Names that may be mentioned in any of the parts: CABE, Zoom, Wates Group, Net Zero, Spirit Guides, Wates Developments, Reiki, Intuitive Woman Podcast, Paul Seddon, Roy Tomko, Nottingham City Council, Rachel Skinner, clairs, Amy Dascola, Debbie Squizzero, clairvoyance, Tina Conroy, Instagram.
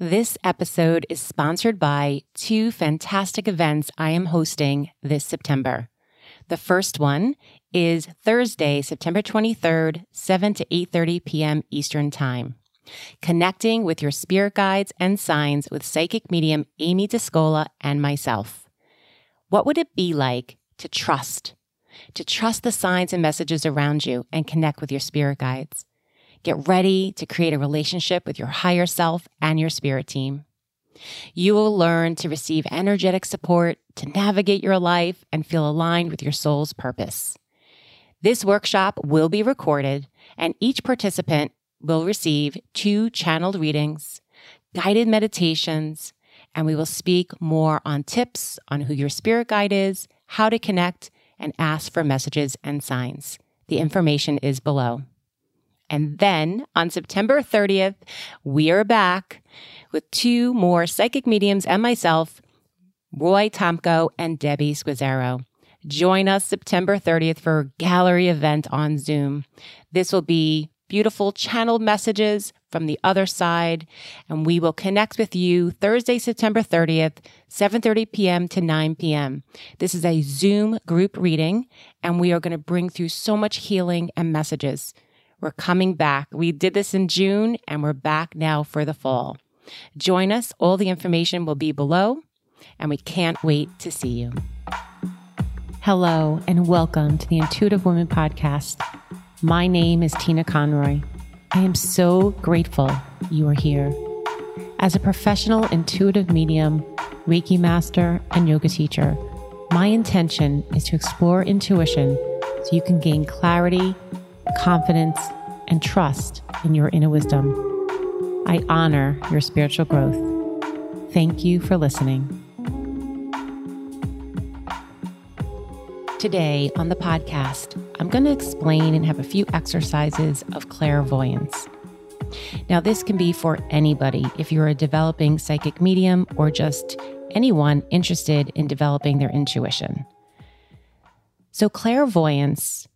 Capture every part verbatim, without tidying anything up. This episode is sponsored by two fantastic events I am hosting this September. The first one is Thursday, September twenty-third, seven to eight thirty p.m. Eastern Time. Connecting with your spirit guides and signs with psychic medium Amy Dascola and myself. What would it be like to trust? To trust the signs and messages around you and connect with your spirit guides. Get ready to create a relationship with your higher self and your spirit team. You will learn to receive energetic support, to navigate your life, and feel aligned with your soul's purpose. This workshop will be recorded, and each participant will receive two channeled readings, guided meditations, and we will speak more on tips on who your spirit guide is, how to connect, and ask for messages and signs. The information is below. And then on September thirtieth, we are back with two more psychic mediums and myself, Roy Tomko and Debbie Squizzero. Join us September thirtieth for a gallery event on Zoom. This will be beautiful channeled messages from the other side, and we will connect with you Thursday, September thirtieth, seven thirty p.m. to nine p.m. This is a Zoom group reading, and we are going to bring through so much healing and messages. We're coming back. We did this in June, and we're back now for the fall. Join us. All the information will be below, and we can't wait to see you. Hello, and welcome to the Intuitive Woman Podcast. My name is Tina Conroy. I am so grateful you are here. As a professional intuitive medium, Reiki master, and yoga teacher, my intention is to explore intuition so you can gain clarity, confidence, and trust in your inner wisdom. I honor your spiritual growth. Thank you for listening. Today on the podcast, I'm going to explain and have a few exercises of clairvoyance. Now, this can be for anybody if you're a developing psychic medium or just anyone interested in developing their intuition. So clairvoyance,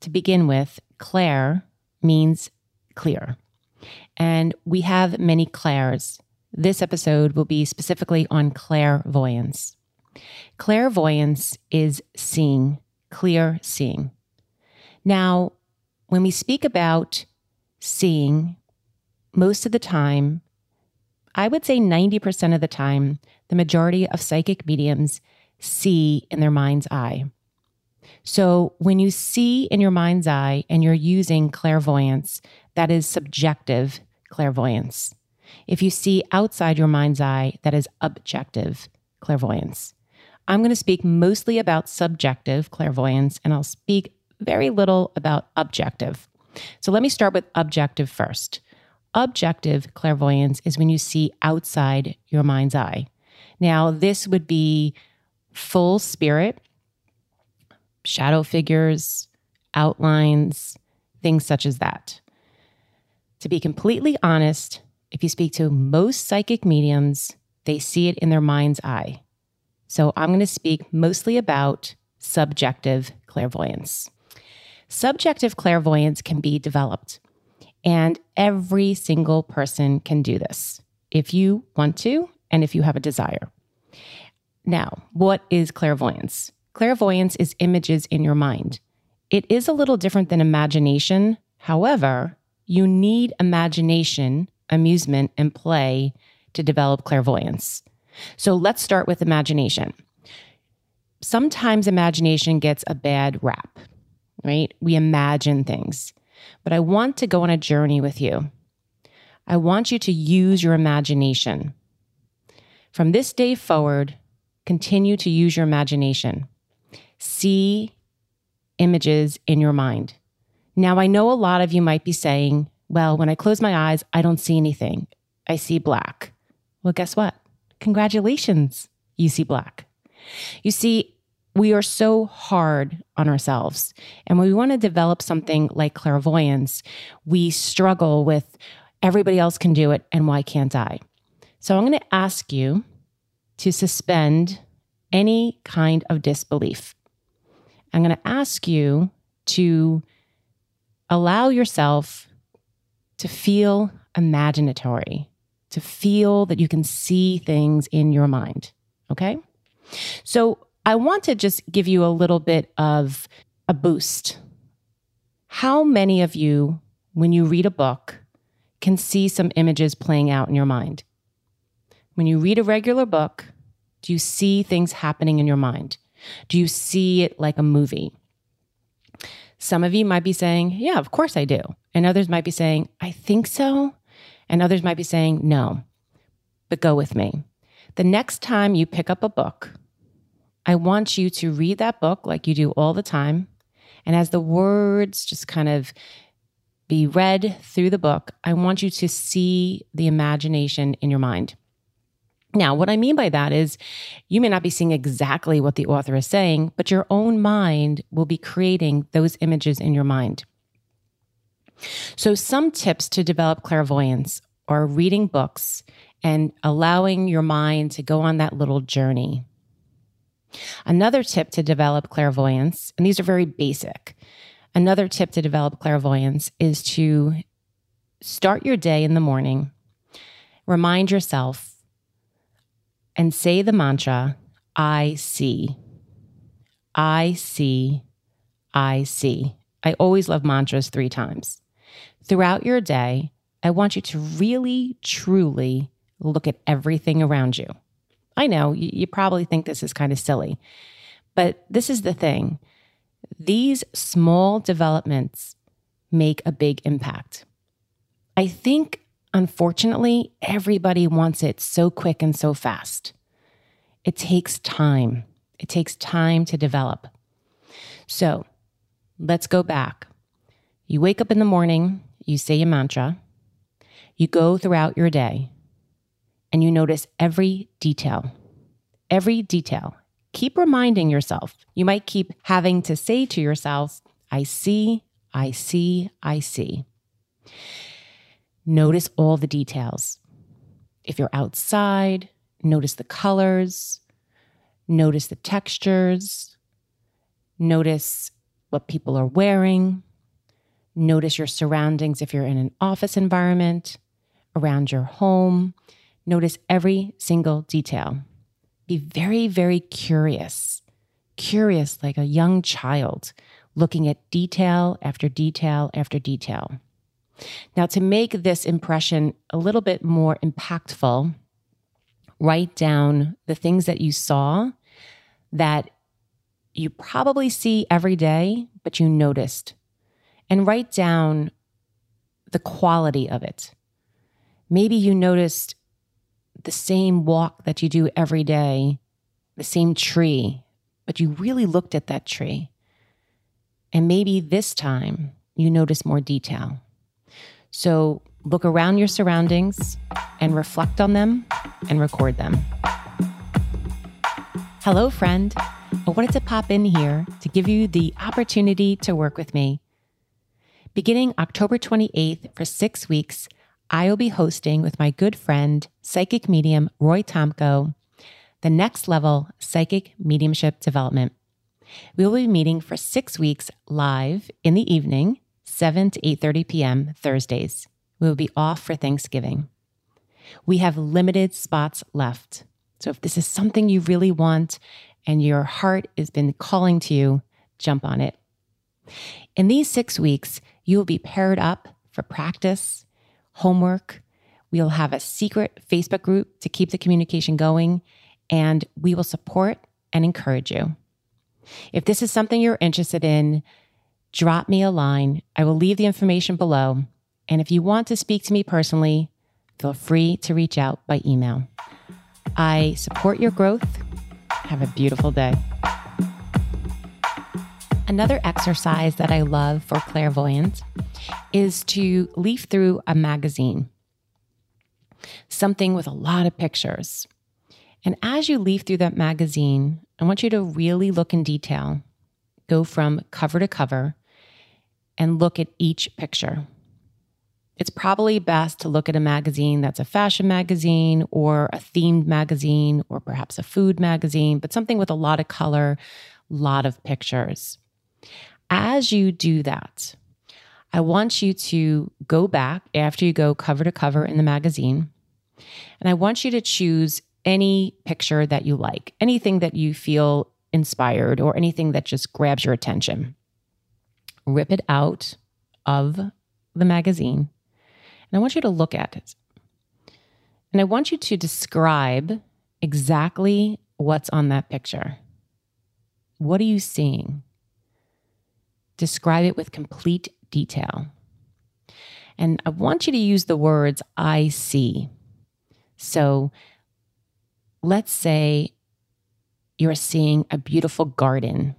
to begin with, clair means clear. And we have many clairs. This episode will be specifically on clairvoyance. Clairvoyance is seeing, clear seeing. Now, when we speak about seeing, most of the time, I would say ninety percent of the time, the majority of psychic mediums see in their mind's eye. So when you see in your mind's eye and you're using clairvoyance, that is subjective clairvoyance. If you see outside your mind's eye, that is objective clairvoyance. I'm going to speak mostly about subjective clairvoyance, and I'll speak very little about objective. So let me start with objective first. Objective clairvoyance is when you see outside your mind's eye. Now, this would be full spirit, shadow figures, outlines, things such as that. To be completely honest, if you speak to most psychic mediums, they see it in their mind's eye. So I'm going to speak mostly about subjective clairvoyance. Subjective clairvoyance can be developed, and every single person can do this if you want to and if you have a desire. Now, what is clairvoyance? Clairvoyance is images in your mind. It is a little different than imagination. However, you need imagination, amusement, and play to develop clairvoyance. So let's start with imagination. Sometimes imagination gets a bad rap, right? We imagine things. But I want to go on a journey with you. I want you to use your imagination. From this day forward, continue to use your imagination. See images in your mind. Now, I know a lot of you might be saying, well, when I close my eyes, I don't see anything. I see black. Well, guess what? Congratulations, you see black. You see, we are so hard on ourselves. And when we want to develop something like clairvoyance, we struggle with everybody else can do it and why can't I? So I'm going to ask you to suspend any kind of disbelief. I'm going to ask you to allow yourself to feel imaginatory, to feel that you can see things in your mind. Okay? So I want to just give you a little bit of a boost. How many of you, when you read a book, can see some images playing out in your mind? When you read a regular book, do you see things happening in your mind? Do you see it like a movie? Some of you might be saying, yeah, of course I do. And others might be saying, I think so. And others might be saying, no, but go with me. The next time you pick up a book, I want you to read that book like you do all the time. And as the words just kind of be read through the book, I want you to see the imagination in your mind. Now, what I mean by that is you may not be seeing exactly what the author is saying, but your own mind will be creating those images in your mind. So some tips to develop clairvoyance are reading books and allowing your mind to go on that little journey. Another tip to develop clairvoyance, and these are very basic, another tip to develop clairvoyance is to start your day in the morning, remind yourself, and say the mantra, I see, I see, I see. I always love mantras three times. Throughout your day, I want you to really, truly look at everything around you. I know you probably think this is kind of silly, but this is the thing. These small developments make a big impact. I think, unfortunately, everybody wants it so quick and so fast. It takes time. It takes time to develop. So let's go back. You wake up in the morning, you say your mantra, you go throughout your day, and you notice every detail, every detail. Keep reminding yourself. You might keep having to say to yourself, I see, I see, I see. Notice all the details. If you're outside, notice the colors, notice the textures, notice what people are wearing, notice your surroundings if you're in an office environment, around your home. Notice every single detail. Be very, very curious, curious like a young child, looking at detail after detail after detail. Now, to make this impression a little bit more impactful, write down the things that you saw that you probably see every day, but you noticed, and write down the quality of it. Maybe you noticed the same walk that you do every day, the same tree, but you really looked at that tree. And maybe this time you notice more detail. So look around your surroundings and reflect on them and record them. Hello, friend. I wanted to pop in here to give you the opportunity to work with me. Beginning October twenty-eighth for six weeks, I will be hosting with my good friend, psychic medium Roy Tomko, the Next Level Psychic Mediumship Development. We will be meeting for six weeks live in the evening, seven to eight thirty p.m. Thursdays. We will be off for Thanksgiving. We have limited spots left. So if this is something you really want and your heart has been calling to you, jump on it. In these six weeks, you will be paired up for practice, homework. We'll have a secret Facebook group to keep the communication going, and we will support and encourage you. If this is something you're interested in, drop me a line. I will leave the information below. And if you want to speak to me personally, feel free to reach out by email. I support your growth. Have a beautiful day. Another exercise that I love for clairvoyance is to leaf through a magazine, something with a lot of pictures. And as you leaf through that magazine, I want you to really look in detail. Go from cover to cover and look at each picture. It's probably best to look at a magazine that's a fashion magazine or a themed magazine or perhaps a food magazine, but something with a lot of color, lot of pictures. As you do that, I want you to go back after you go cover to cover in the magazine And I want you to choose any picture that you like, anything that you feel inspired or anything that just grabs your attention. Rip it out of the magazine. And I want you to look at it. And I want you to describe exactly what's on that picture. What are you seeing? Describe it with complete detail. And I want you to use the words, I see. So let's say you're seeing a beautiful garden.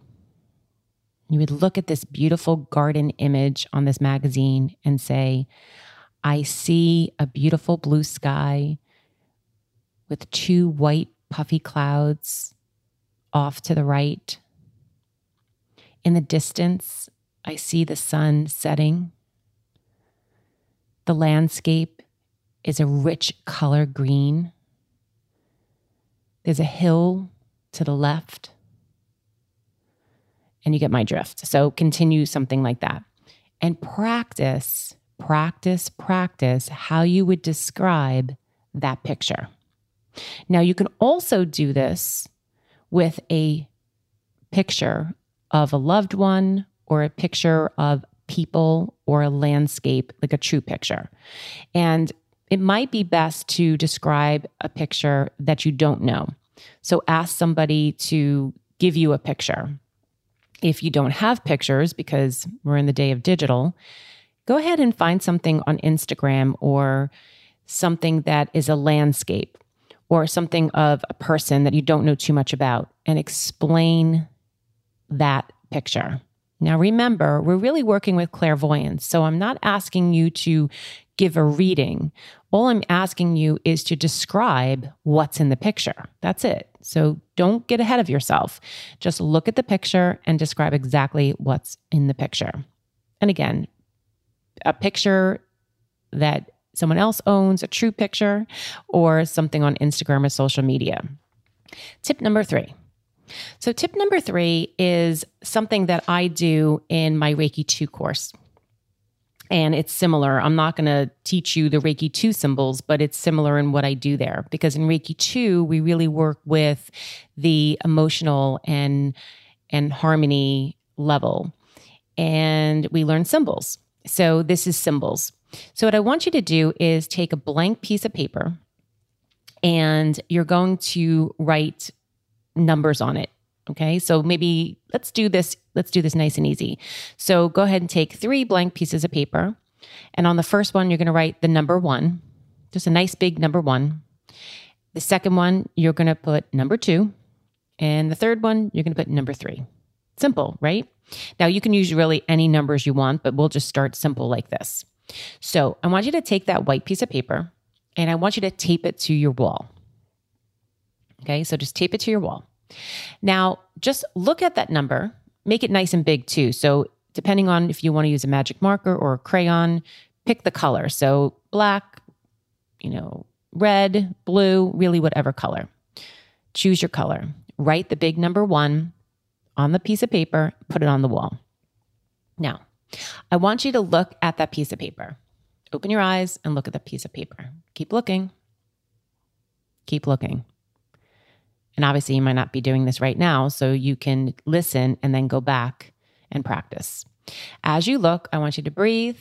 You would look at this beautiful garden image on this magazine and say, I see a beautiful blue sky with two white puffy clouds off to the right. In the distance, I see the sun setting. The landscape is a rich color green. There's a hill to the left. And you get my drift. So continue something like that. And practice, practice, practice how you would describe that picture. Now, you can also do this with a picture of a loved one or a picture of people or a landscape, like a true picture. And it might be best to describe a picture that you don't know. So ask somebody to give you a picture. If you don't have pictures, because we're in the day of digital, go ahead and find something on Instagram or something that is a landscape or something of a person that you don't know too much about and explain that picture. Now, remember, we're really working with clairvoyance. So I'm not asking you to give a reading. All I'm asking you is to describe what's in the picture. That's it. So don't get ahead of yourself. Just look at the picture and describe exactly what's in the picture. And again, a picture that someone else owns, a true picture, or something on Instagram or social media. Tip number three. So tip number three is something that I do in my Reiki two course. And it's similar. I'm not going to teach you the Reiki two symbols, but it's similar in what I do there. Because in Reiki two, we really work with the emotional and, and harmony level. And we learn symbols. So this is symbols. So what I want you to do is take a blank piece of paper and you're going to write numbers on it. Okay. So maybe let's do this. Let's do this nice and easy. So go ahead and take three blank pieces of paper. And on the first one, you're going to write the number one, just a nice big number one. The second one, you're going to put number two. And the third one, you're going to put number three. Simple, right? Now you can use really any numbers you want, but we'll just start simple like this. So I want you to take that white piece of paper and I want you to tape it to your wall. Okay, so just tape it to your wall. Now, just look at that number, make it nice and big too. So depending on if you want to use a magic marker or a crayon, pick the color. So black, you know, red, blue, really whatever color. Choose your color. Write the big number one on the piece of paper, put it on the wall. Now, I want you to look at that piece of paper. Open your eyes and look at the piece of paper. Keep looking. Keep looking. And obviously you might not be doing this right now, so you can listen and then go back and practice. As you look, I want you to breathe.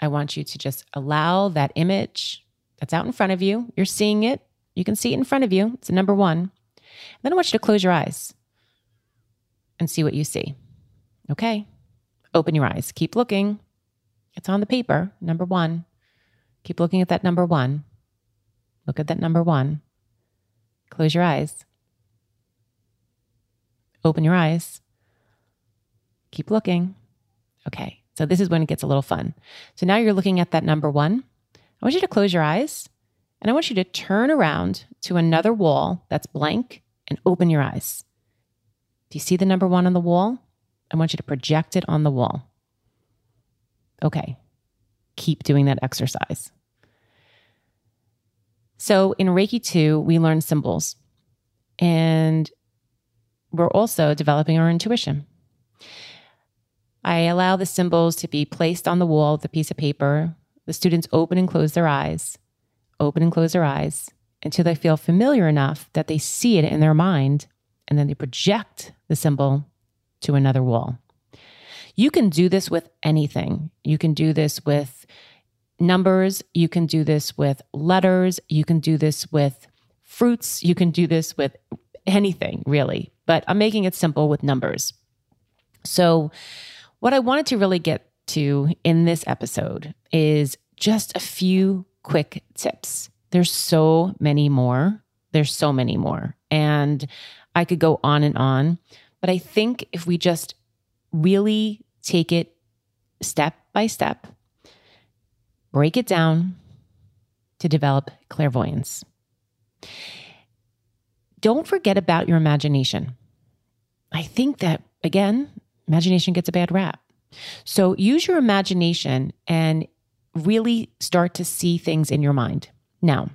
I want you to just allow that image that's out in front of you. You're seeing it. You can see it in front of you. It's the number one. And then I want you to close your eyes and see what you see. Okay. Open your eyes. Keep looking. It's on the paper, number one. Keep looking at that number one. Look at that number one. Close your eyes. Open your eyes. Keep looking. Okay, so this is when it gets a little fun. So now you're looking at that number one. I want you to close your eyes and I want you to turn around to another wall that's blank and open your eyes. Do you see the number one on the wall? I want you to project it on the wall. Okay, keep doing that exercise. So in Reiki two, we learn symbols and we're also developing our intuition. I allow the symbols to be placed on the wall with a piece of paper. The students open and close their eyes, open and close their eyes until they feel familiar enough that they see it in their mind, and then they project the symbol to another wall. You can do this with anything. You can do this with numbers. You can do this with letters. You can do this with fruits. You can do this with anything, really. But I'm making it simple with numbers. So what I wanted to really get to in this episode is just a few quick tips. There's so many more. There's so many more. And I could go on and on. But I think if we just really take it step by step, break it down to develop clairvoyance. Don't forget about your imagination. I think that, again, imagination gets a bad rap. So use your imagination and really start to see things in your mind. Now,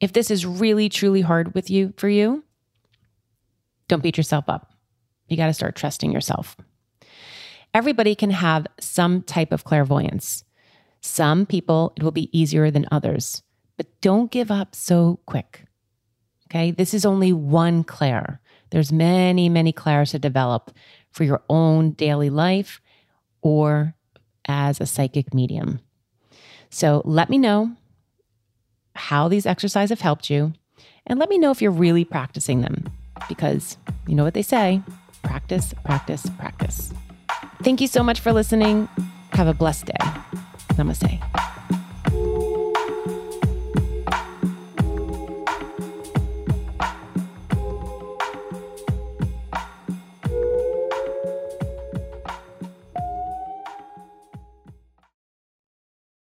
if this is really, truly hard with you, for you, don't beat yourself up. You got to start trusting yourself. Everybody can have some type of clairvoyance. Some people, it will be easier than others, but don't give up so quick. Okay. This is only one clair. There's many, many clairs to develop for your own daily life or as a psychic medium. So let me know how these exercises have helped you, and let me know if you're really practicing them, because you know what they say, practice, practice, practice. Thank you so much for listening. Have a blessed day. Namaste.